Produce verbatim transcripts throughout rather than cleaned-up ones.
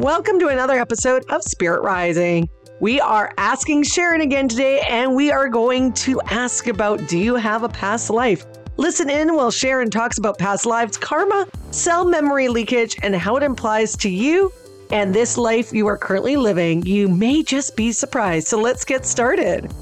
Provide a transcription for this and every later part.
Welcome to another episode of Spirit Rising. We are asking Sharon again today, and we are going to ask about, do you have a past life? Listen in while Sharon talks about past lives, karma, cell memory leakage, and how it implies to you and this life you are currently living. You may just be surprised. So let's get started.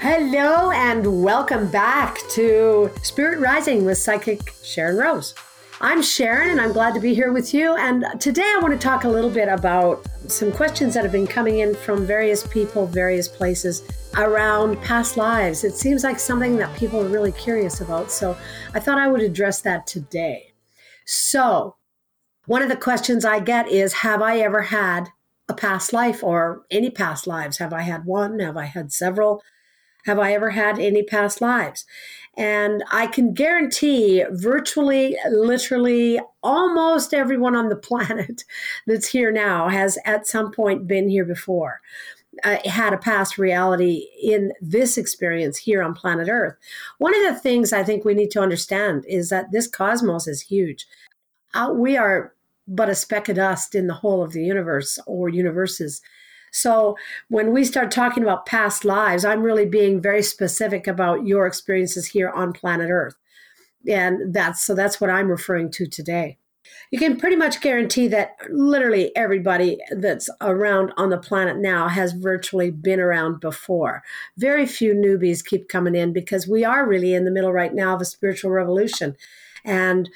Hello, and welcome back to Spirit Rising with psychic Sharon Rose. I'm Sharon, and I'm glad to be here with you. And today I want to talk a little bit about some questions that have been coming in from various people, various places around past lives. It seems like something that people are really curious about. So I thought I would address that today. So one of the questions I get is, have I ever had a past life or any past lives? Have I had one? Have I had several? Have I ever had any past lives? And I can guarantee virtually, literally, almost everyone on the planet that's here now has at some point been here before, uh, had a past reality in this experience here on planet Earth. One of the things I think we need to understand is that this cosmos is huge. Uh, we are but a speck of dust in the whole of the universe or universes. So when we start talking about past lives, I'm really being very specific about your experiences here on planet Earth. And that's so that's what I'm referring to today. You can pretty much guarantee that literally everybody that's around on the planet now has virtually been around before. Very few newbies keep coming in because we are really in the middle right now of a spiritual revolution. And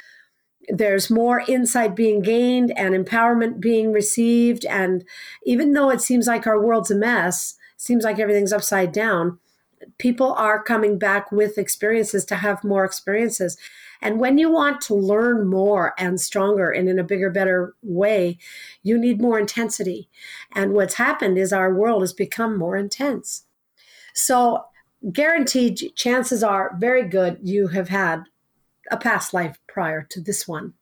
there's more insight being gained and empowerment being received. And even though it seems like our world's a mess, seems like everything's upside down, people are coming back with experiences to have more experiences. And when you want to learn more and stronger and in a bigger, better way, you need more intensity. And what's happened is our world has become more intense. So guaranteed, chances are very good you have had a past life prior to this one.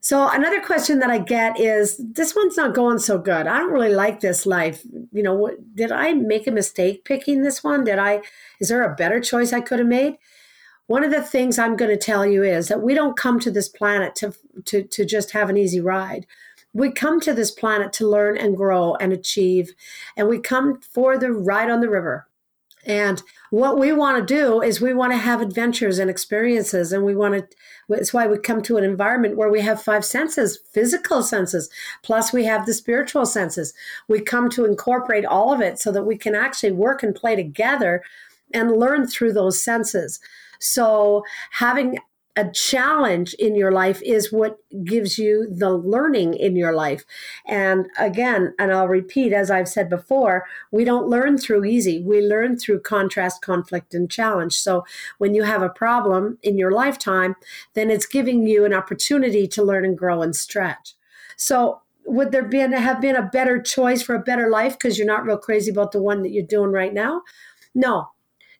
So another question that I get is, this one's not going so good. I don't really like this life. You know, what, did I make a mistake picking this one? Did I, is there a better choice I could have made? One of the things I'm going to tell you is that we don't come to this planet to, to, to just have an easy ride. We come to this planet to learn and grow and achieve. And we come for the ride on the river. And what we want to do is we want to have adventures and experiences, and we want to, it's why we come to an environment where we have five senses, physical senses, plus we have the spiritual senses. We come to incorporate all of it so that we can actually work and play together and learn through those senses. So having a challenge in your life is what gives you the learning in your life. And again, and I'll repeat, as I've said before, we don't learn through easy. We learn through contrast, conflict, and challenge. So when you have a problem in your lifetime, then it's giving you an opportunity to learn and grow and stretch. So would there been, have been a better choice for a better life because you're not real crazy about the one that you're doing right now? No.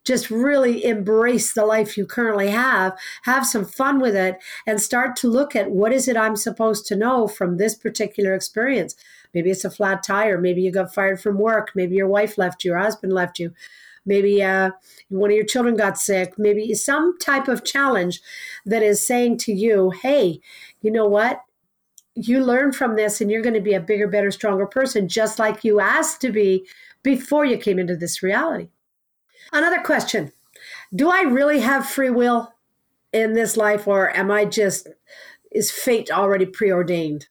Just really embrace the life you currently have, have some fun with it, and start to look at what is it I'm supposed to know from this particular experience. Maybe it's a flat tire. Maybe you got fired from work. Maybe your wife left you, your husband left you. Maybe uh, one of your children got sick. Maybe some type of challenge that is saying to you, hey, you know what? You learn from this and you're going to be a bigger, better, stronger person, just like you asked to be before you came into this reality. Another question, do I really have free will in this life, or am I just, is fate already preordained?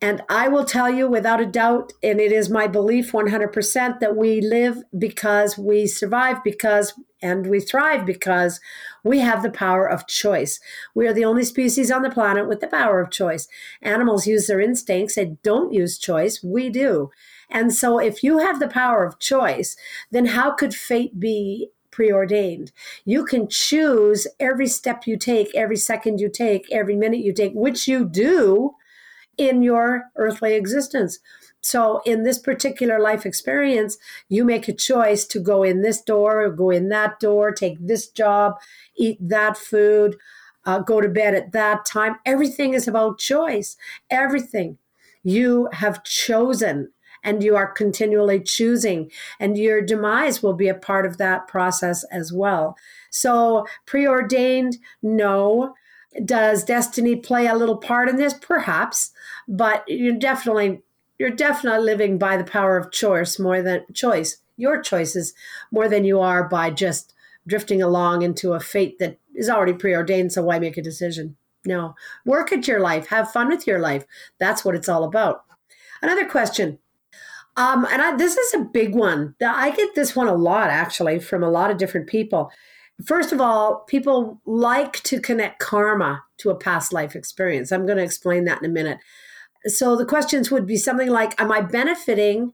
And I will tell you without a doubt, and it is my belief one hundred percent that we live because we survive because, and we thrive because we have the power of choice. We are the only species on the planet with the power of choice. Animals use their instincts. They don't use choice. We do. And so if you have the power of choice, then how could fate be preordained? You can choose every step you take, every second you take, every minute you take, which you do in your earthly existence. So in this particular life experience, you make a choice to go in this door, or go in that door, take this job, eat that food, uh, go to bed at that time. Everything is about choice. Everything you have chosen. And you are continually choosing, and your demise will be a part of that process as well. So preordained, no. Does destiny play a little part in this? Perhaps, but you're definitely You're definitely living by the power of choice more than choice, your choices, more than you are by just drifting along into a fate that is already preordained. So why make a decision? No, work at your life, have fun with your life. That's what it's all about. Another question. Um, and I, this is a big one. I get this one a lot, actually, from a lot of different people. First of all, people like to connect karma to a past life experience. I'm going to explain that in a minute. So the questions would be something like, am I benefiting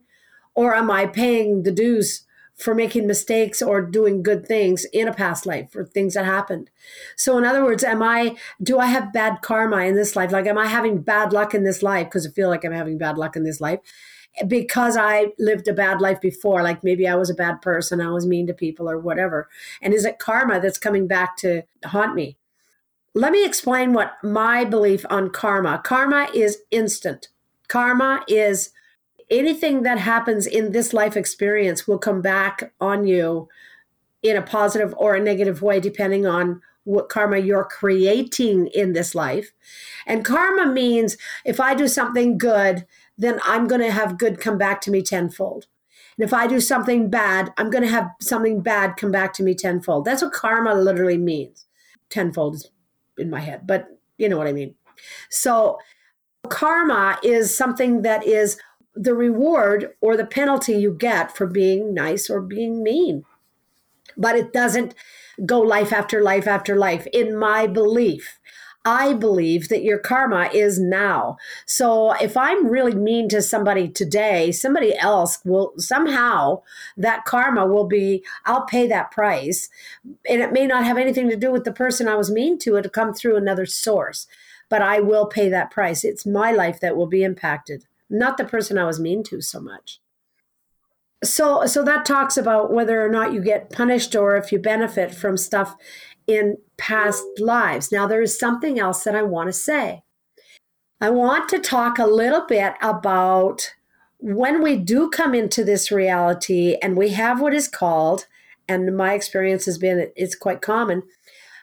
or am I paying the dues for making mistakes or doing good things in a past life or things that happened? So in other words, am I, do I have bad karma in this life? Like, am I having bad luck in this life? Because I feel like I'm having bad luck in this life because I lived a bad life before. Like maybe I was a bad person, I was mean to people or whatever. And is it karma that's coming back to haunt me? Let me explain what my belief on karma. Karma is instant. Karma is anything that happens in this life experience will come back on you in a positive or a negative way, depending on what karma you're creating in this life. And karma means if I do something good, then I'm going to have good come back to me tenfold. And if I do something bad, I'm going to have something bad come back to me tenfold. That's what karma literally means. Tenfold is in my head, but you know what I mean. So karma is something that is the reward or the penalty you get for being nice or being mean. But it doesn't go life after life after life. In my belief, I believe that your karma is now. So if I'm really mean to somebody today, somebody else will somehow, that karma will be, I'll pay that price. And it may not have anything to do with the person I was mean to. It'll come through another source, but I will pay that price. It's my life that will be impacted, not the person I was mean to so much. So, so that talks about whether or not you get punished or if you benefit from stuff in past lives. Now, there is something else that I want to say. I want to talk a little bit about when we do come into this reality and we have what is called, and my experience has been it's quite common,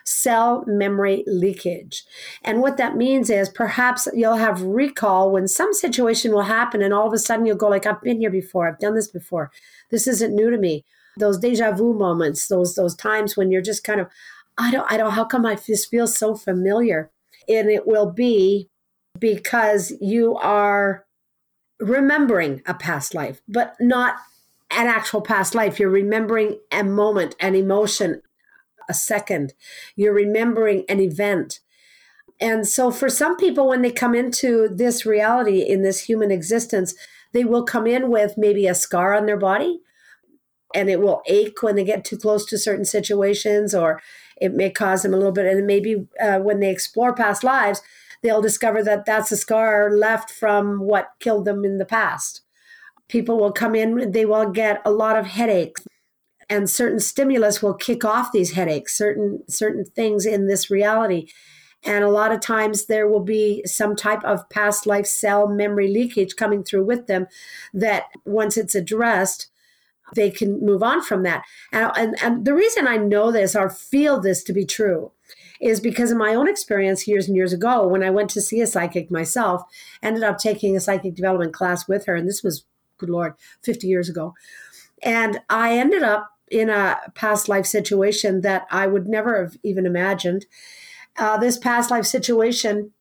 cell memory leakage. And what that means is perhaps you'll have recall when some situation will happen and all of a sudden you'll go like, I've been here before, I've done this before, this isn't new to me. Those deja vu moments, those those times when you're just kind of, I don't, I don't, how come I just feel so familiar? And it will be because you are remembering a past life, but not an actual past life. You're remembering a moment, an emotion, a second. You're remembering an event. And so for some people, when they come into this reality, in this human existence, they will come in with maybe a scar on their body, and it will ache when they get too close to certain situations, or it may cause them a little bit. And maybe uh, when they explore past lives, they'll discover that that's a scar left from what killed them in the past. People will come in, they will get a lot of headaches, and certain stimulus will kick off these headaches, certain certain things in this reality. And a lot of times there will be some type of past life cell memory leakage coming through with them that once it's addressed, they can move on from that. And, and, and the reason I know this or feel this to be true is because of my own experience years and years ago when I went to see a psychic myself, ended up taking a psychic development class with her. And this was, good Lord, fifty years ago. And I ended up in a past life situation that I would never have even imagined. Uh, this past life situation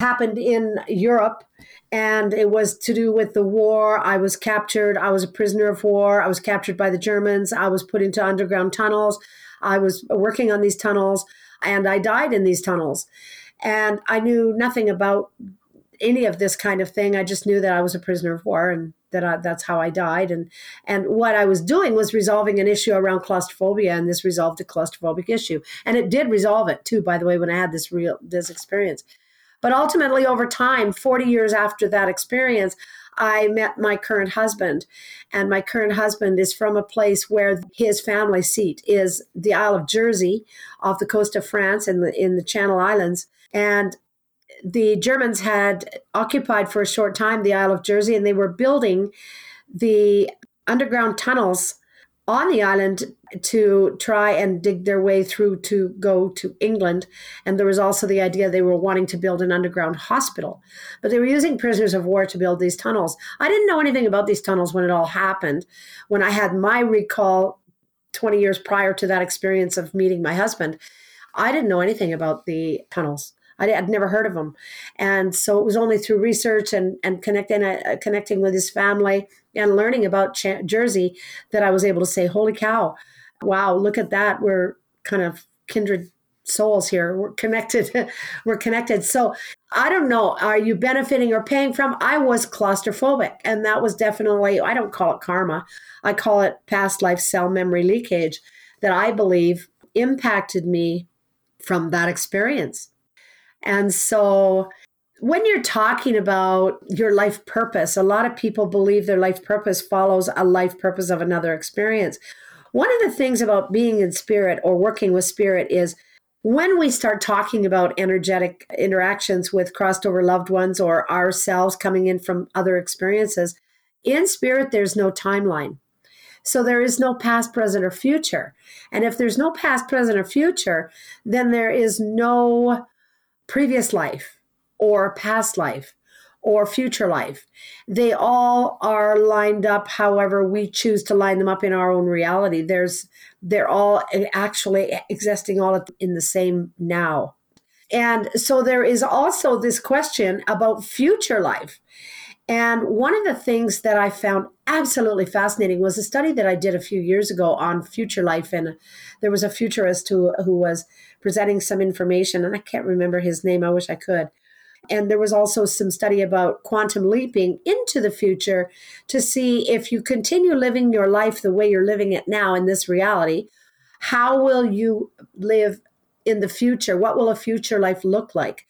happened in Europe, and it was to do with the war. I was captured. I was a prisoner of war. I was captured by the Germans. I was put into underground tunnels. I was working on these tunnels, and I died in these tunnels. And I knew nothing about any of this kind of thing. I just knew that I was a prisoner of war and that I, that's how I died. And, and what I was doing was resolving an issue around claustrophobia, and this resolved a claustrophobic issue. And it did resolve it too, by the way, when I had this real this experience. But ultimately, over time, forty years after that experience, I met my current husband. And my current husband is from a place where his family seat is the Isle of Jersey, off the coast of France in the, in the Channel Islands. And the Germans had occupied for a short time the Isle of Jersey, and they were building the underground tunnels on the island to try and dig their way through to go to England. And there was also the idea they were wanting to build an underground hospital, but they were using prisoners of war to build these tunnels. I didn't know anything about these tunnels when it all happened. When I had my recall twenty years prior to that experience of meeting my husband, I didn't know anything about the tunnels. I'd never heard of them. And so it was only through research and, and connecting, uh, connecting with his family and learning about Ch- Jersey that I was able to say, holy cow, wow, look at that. We're kind of kindred souls here. We're connected. We're connected. So I don't know. Are you benefiting or paying from? I was claustrophobic. And that was definitely, I don't call it karma. I call it past life cell memory leakage that I believe impacted me from that experience. And so when you're talking about your life purpose, a lot of people believe their life purpose follows a life purpose of another experience. One of the things about being in spirit or working with spirit is when we start talking about energetic interactions with crossed over loved ones or ourselves coming in from other experiences, in spirit, there's no timeline. So there is no past, present, or future. And if there's no past, present, or future, then there is no previous life or past life or future life. They all are lined up however we choose to line them up in our own reality. There's, they're all actually existing all in the same now. And so there is also this question about future life. And one of the things that I found absolutely fascinating was a study that I did a few years ago on future life. And there was a futurist who, who was presenting some information, and I can't remember his name. I wish I could. And there was also some study about quantum leaping into the future to see if you continue living your life the way you're living it now in this reality, how will you live in the future? What will a future life look like?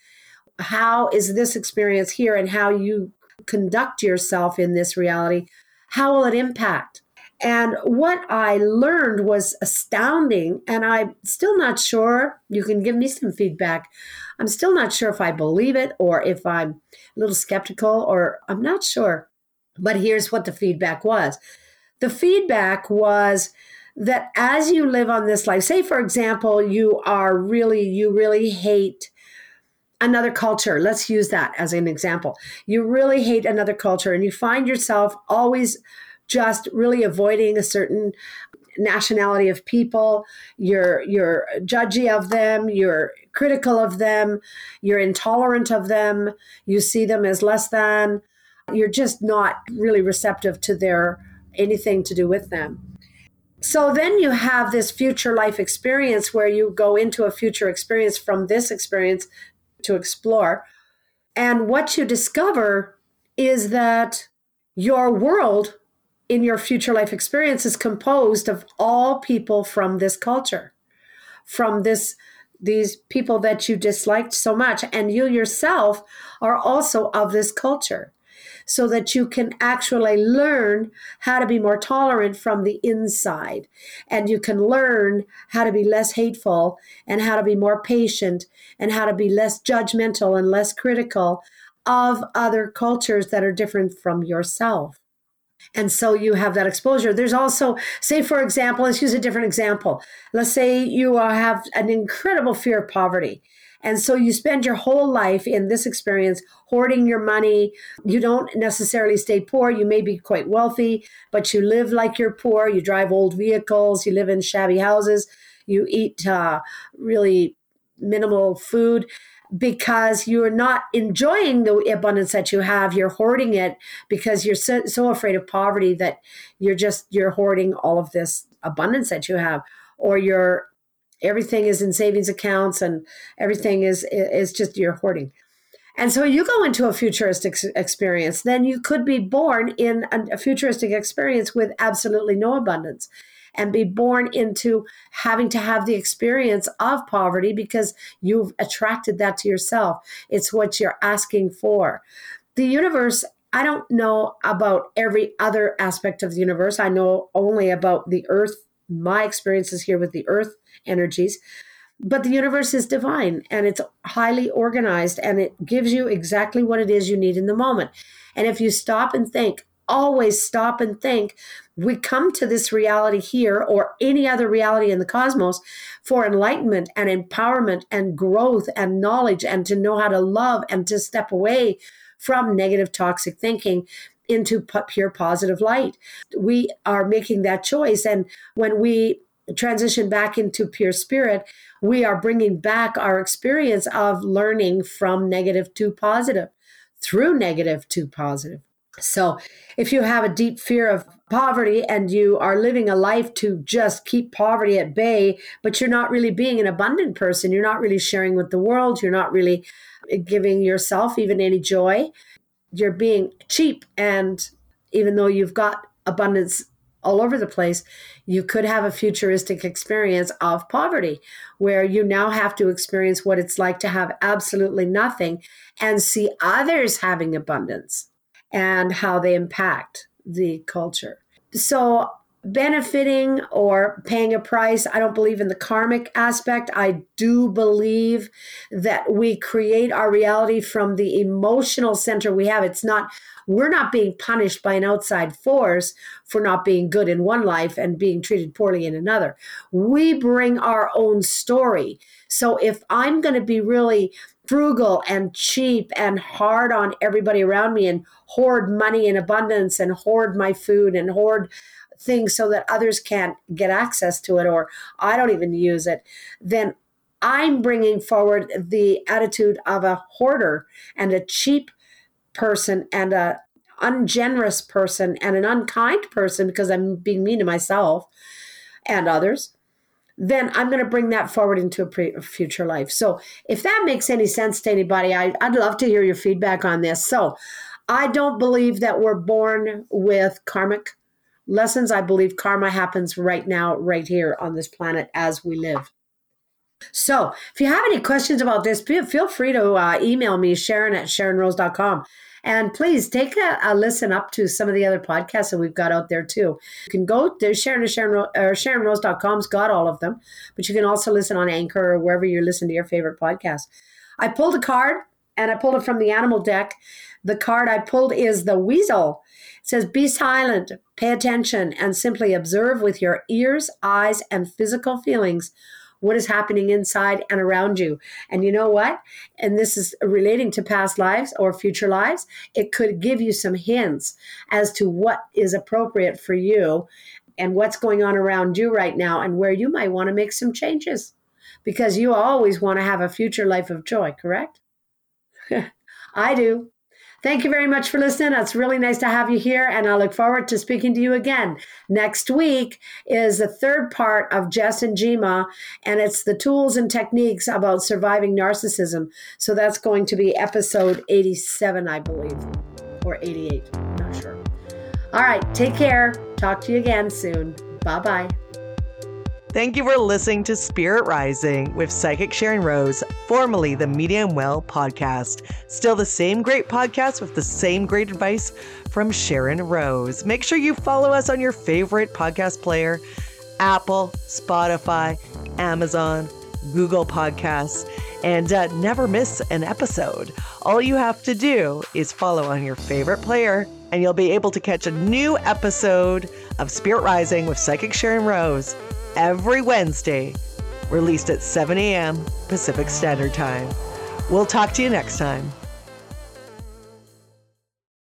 How is this experience here and how you conduct yourself in this reality? How will it impact? And what I learned was astounding. And I'm still not sure, you can give me some feedback. I'm still not sure if I believe it or if I'm a little skeptical or I'm not sure. But here's what the feedback was. The feedback was that as you live on this life, say, for example, you are really, you really hate another culture. Let's use that as an example. You really hate another culture and you find yourself always just really avoiding a certain nationality of people. You're, you're judgy of them. You're critical of them. You're intolerant of them. You see them as less than. You're just not really receptive to their anything to do with them. So then you have this future life experience where you go into a future experience from this experience to explore. And what you discover is that your world in your future life experience is composed of all people from this culture, from this, these people that you disliked so much. And you yourself are also of this culture so that you can actually learn how to be more tolerant from the inside. And you can learn how to be less hateful and how to be more patient and how to be less judgmental and less critical of other cultures that are different from yourself. And so you have that exposure. There's also, say, for example, let's use a different example. Let's say you have an incredible fear of poverty. And so you spend your whole life in this experience hoarding your money. You don't necessarily stay poor. You may be quite wealthy, but you live like you're poor. You drive old vehicles. You live in shabby houses. You eat uh, really minimal food, because you are not enjoying the abundance that you have. You're hoarding it because you're so, so afraid of poverty that you're just, you're hoarding all of this abundance that you have, or your everything is in savings accounts and everything is, is just, you're hoarding. And so you go into a futuristic experience, then you could be born in a futuristic experience with absolutely no abundance and be born into having to have the experience of poverty because you've attracted that to yourself. It's what you're asking for. The universe, I don't know about every other aspect of the universe. I know only about the earth, my experiences here with the earth energies, but the universe is divine and it's highly organized and it gives you exactly what it is you need in the moment. And if you stop and think, always stop and think. We come to this reality here or any other reality in the cosmos for enlightenment and empowerment and growth and knowledge and to know how to love and to step away from negative toxic thinking into pure positive light. We are making that choice. And when we transition back into pure spirit, we are bringing back our experience of learning from negative to positive, through negative to positive. So if you have a deep fear of poverty and you are living a life to just keep poverty at bay, but you're not really being an abundant person, you're not really sharing with the world, you're not really giving yourself even any joy, you're being cheap. And even though you've got abundance all over the place, you could have a futuristic experience of poverty where you now have to experience what it's like to have absolutely nothing and see others having abundance and how they impact the culture. So benefiting or paying a price, I don't believe in the karmic aspect. I do believe that we create our reality from the emotional center we have. It's not, we're not being punished by an outside force for not being good in one life and being treated poorly in another. We bring our own story. So if I'm going to be really frugal and cheap and hard on everybody around me and hoard money in abundance and hoard my food and hoard things so that others can't get access to it or I don't even use it, then I'm bringing forward the attitude of a hoarder and a cheap person and an ungenerous person and an unkind person because I'm being mean to myself and others. Then I'm going to bring that forward into a, pre- a future life. So if that makes any sense to anybody, I, I'd love to hear your feedback on this. So I don't believe that we're born with karmic lessons. I believe karma happens right now, right here on this planet as we live. So if you have any questions about this, feel free to uh, email me, Sharon at Sharon Rose dot com. And please take a, a listen up to some of the other podcasts that we've got out there too. You can go to Sharon, Sharon, uh, Sharon Rose dot com's got all of them, but you can also listen on Anchor or wherever you listen to your favorite podcast. I pulled a card and I pulled it from the animal deck. The card I pulled is the weasel. It says, be silent, pay attention, and simply observe with your ears, eyes, and physical feelings what is happening inside and around you. And you know what? And this is relating to past lives or future lives. It could give you some hints as to what is appropriate for you and what's going on around you right now and where you might want to make some changes, because you always want to have a future life of joy, correct? I do. Thank you very much for listening. It's really nice to have you here, and I look forward to speaking to you again. Next week is the third part of Jess and Gima, and it's the tools and techniques about surviving narcissism. So that's going to be episode eighty-seven, I believe, or eighty-eight. I'm not sure. All right, take care. Talk to you again soon. Bye-bye. Thank you for listening to Spirit Rising with Psychic Sharon Rose, formerly the Medium Well podcast. Still the same great podcast with the same great advice from Sharon Rose. Make sure you follow us on your favorite podcast player, Apple, Spotify, Amazon, Google Podcasts, and uh, never miss an episode. All you have to do is follow on your favorite player, and you'll be able to catch a new episode of Spirit Rising with Psychic Sharon Rose every Wednesday, released at seven a.m. Pacific Standard Time. We'll talk to you next time.